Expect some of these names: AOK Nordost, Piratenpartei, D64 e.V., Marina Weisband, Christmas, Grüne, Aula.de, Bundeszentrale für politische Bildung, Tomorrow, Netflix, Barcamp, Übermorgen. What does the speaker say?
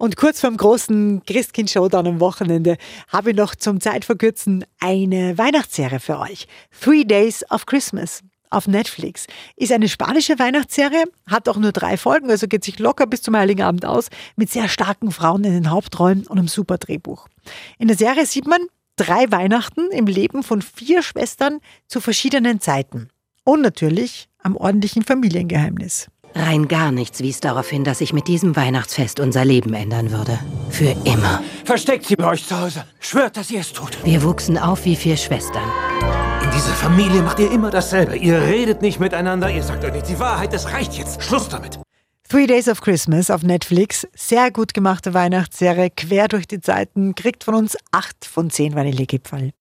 Und kurz vorm großen Christkind-Showdown am Wochenende habe ich noch zum Zeitverkürzen eine Weihnachtsserie für euch. 3 Days of Christmas auf Netflix. Ist eine spanische Weihnachtsserie, hat auch nur 3 Folgen, also geht sich locker bis zum Heiligen Abend aus, mit sehr starken Frauen in den Hauptrollen und einem super Drehbuch. In der Serie sieht man 3 Weihnachten im Leben von 4 Schwestern zu verschiedenen Zeiten. Und natürlich am ordentlichen Familiengeheimnis. Rein gar nichts wies darauf hin, dass ich mit diesem Weihnachtsfest unser Leben ändern würde. Für immer. Versteckt sie bei euch zu Hause. Schwört, dass ihr es tut. Wir wuchsen auf wie 4 Schwestern. In dieser Familie macht ihr immer dasselbe. Ihr redet nicht miteinander, ihr sagt euch nicht die Wahrheit. Das reicht jetzt. Schluss damit. 3 Days of Christmas auf Netflix. Sehr gut gemachte Weihnachtsserie, quer durch die Zeiten. Kriegt von uns 8 von 10 Vanillekipferl.